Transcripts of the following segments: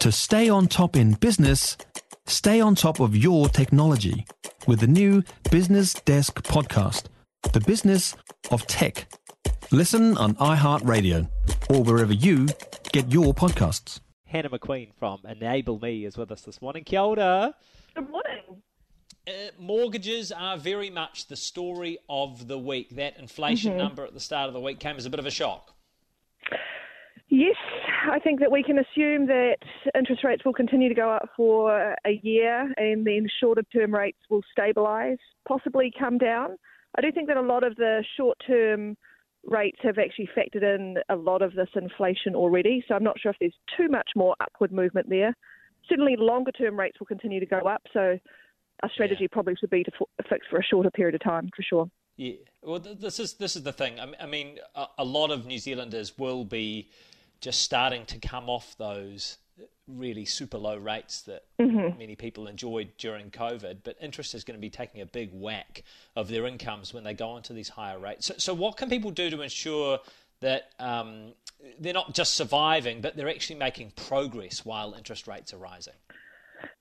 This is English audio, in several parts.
To stay on top in business, stay on top of your technology with the new Business Desk podcast, The Business of Tech. Listen on iHeartRadio or wherever you get your podcasts. Hannah McQueen from Enable Me is with us this morning. Kia ora. Good morning. Mortgages are very much the story of the week. That inflation number at the start of the week came as a bit of a shock. Yes, I think that we can assume that interest rates will continue to go up for a year and then shorter-term rates will stabilise, possibly come down. I do think that a lot of the short-term rates have actually factored in a lot of this inflation already, so I'm not sure if there's too much more upward movement there. Certainly longer-term rates will continue to go up, so our strategy probably should be to fix for a shorter period of time, for sure. Yeah, well, this is the thing. I mean, a lot of New Zealanders will be just starting to come off those really super low rates that many people enjoyed during COVID, but interest is going to be taking a big whack of their incomes when they go onto these higher rates. So what can people do to ensure that they're not just surviving, but they're actually making progress while interest rates are rising?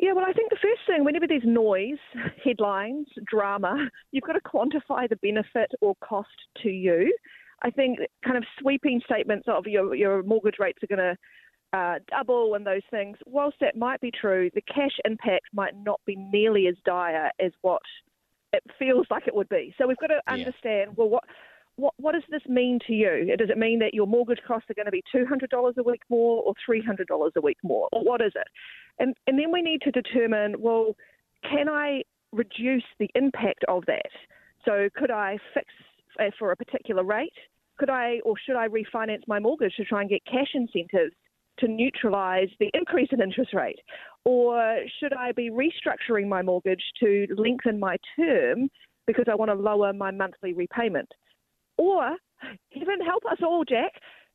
Yeah, well, I think the first thing, whenever there's noise, headlines, drama, you've got to quantify the benefit or cost to you. I think kind of sweeping statements of your mortgage rates are going to double and those things, whilst that might be true, the cash impact might not be nearly as dire as what it feels like it would be. So we've got to understand, well, what does this mean to you? Does it mean that your mortgage costs are going to be $200 a week more or $300 a week more? Or what is it? And then we need to determine, well, can I reduce the impact of that? So could I fix for a particular rate? Could I or should I refinance my mortgage to try and get cash incentives to neutralise the increase in interest rate? Or should I be restructuring my mortgage to lengthen my term because I want to lower my monthly repayment? Or, heaven help us all, Jack,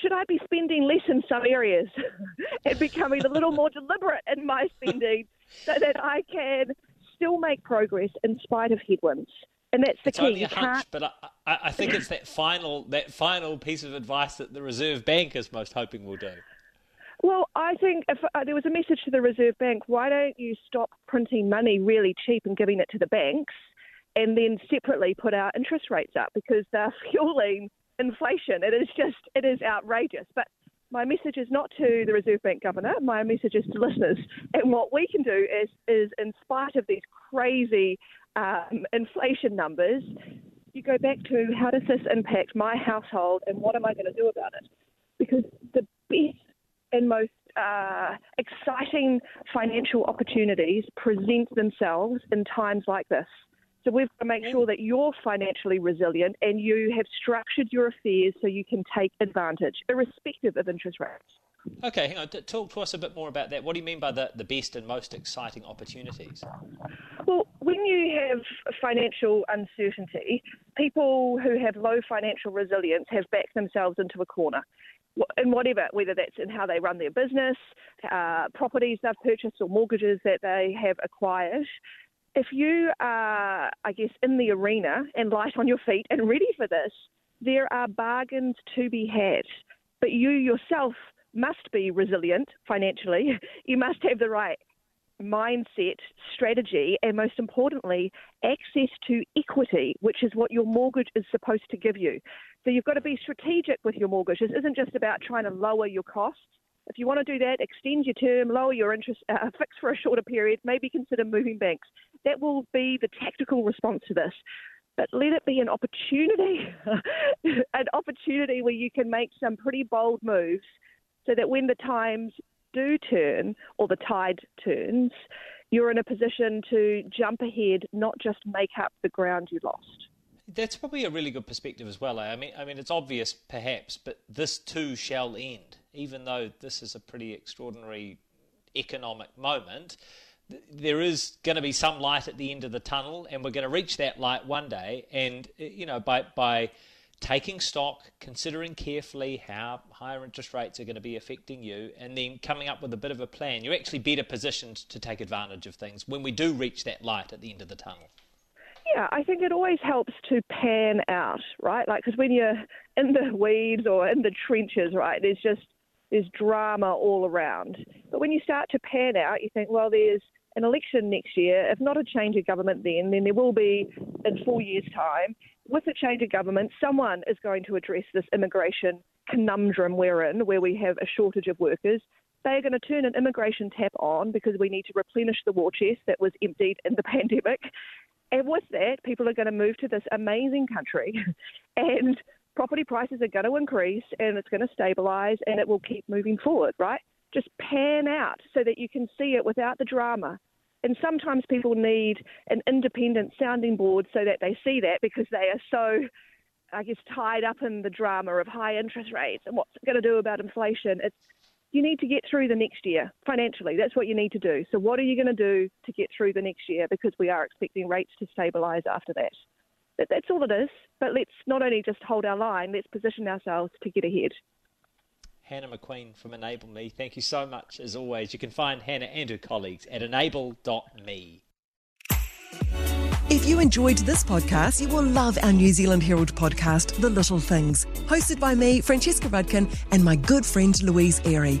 should I be spending less in some areas and becoming a little more deliberate in my spending so that I can still make progress in spite of headwinds? And that's the key. It's only a hunch, but I think it's that final piece of advice that the Reserve Bank is most hoping will do. Well, I think if there was a message to the Reserve Bank, why don't you stop printing money really cheap and giving it to the banks and then separately put our interest rates up, because they're fueling inflation. It is outrageous. But my message is not to the Reserve Bank Governor. My message is to listeners. And what we can do is in spite of these crazy inflation numbers, you go back to how does this impact my household and what am I going to do about it? Because the best and most exciting financial opportunities present themselves in times like this. So we've got to make sure that you're financially resilient and you have structured your affairs so you can take advantage, irrespective of interest rates. Okay, hang on. Talk to us a bit more about that. What do you mean by the best and most exciting opportunities? Well, when you have financial uncertainty, people who have low financial resilience have backed themselves into a corner. And whatever, whether that's in how they run their business, properties they've purchased or mortgages that they have acquired. If you are, I guess, in the arena and light on your feet and ready for this, there are bargains to be had. But you yourself must be resilient financially. You must have the right mindset, strategy, and most importantly, access to equity, which is what your mortgage is supposed to give you. So you've got to be strategic with your mortgage. This isn't just about trying to lower your costs. If you want to do that, extend your term, lower your interest, fix for a shorter period, maybe consider moving banks. That will be the tactical response to this. But let it be an opportunity, an opportunity where you can make some pretty bold moves so that when the times do turn or the tide turns, you're in a position to jump ahead, not just make up the ground you lost. That's probably a really good perspective as well. I mean, it's obvious perhaps, but this too shall end. Even though this is a pretty extraordinary economic moment, there is going to be some light at the end of the tunnel, and we're going to reach that light one day. And you know, by taking stock, considering carefully how higher interest rates are going to be affecting you, and then coming up with a bit of a plan, you're actually better positioned to take advantage of things when we do reach that light at the end of the tunnel. Yeah, I think it always helps to pan out, right? Like, because when you're in the weeds or in the trenches, right, there's just there's drama all around. But when you start to pan out, you think, well, there's an election next year. If not a change of government then there will be in 4 years' time. With a change of government, someone is going to address this immigration conundrum we're in, where we have a shortage of workers. They are going to turn an immigration tap on because we need to replenish the war chest that was emptied in the pandemic. And with that, people are going to move to this amazing country and property prices are going to increase and it's going to stabilise and it will keep moving forward, right? Just pan out so that you can see it without the drama. And sometimes people need an independent sounding board so that they see that, because they are so, I guess, tied up in the drama of high interest rates and what's it going to do about inflation. You need to get through the next year financially. That's what you need to do. So what are you going to do to get through the next year? Because we are expecting rates to stabilise after that. That's all it is. But let's not only just hold our line, let's position ourselves to get ahead. Hannah McQueen from Enable Me, thank you so much as always. You can find Hannah and her colleagues at enable.me. If you enjoyed this podcast, you will love our New Zealand Herald podcast, The Little Things, hosted by me, Francesca Rudkin, and my good friend Louise Airey.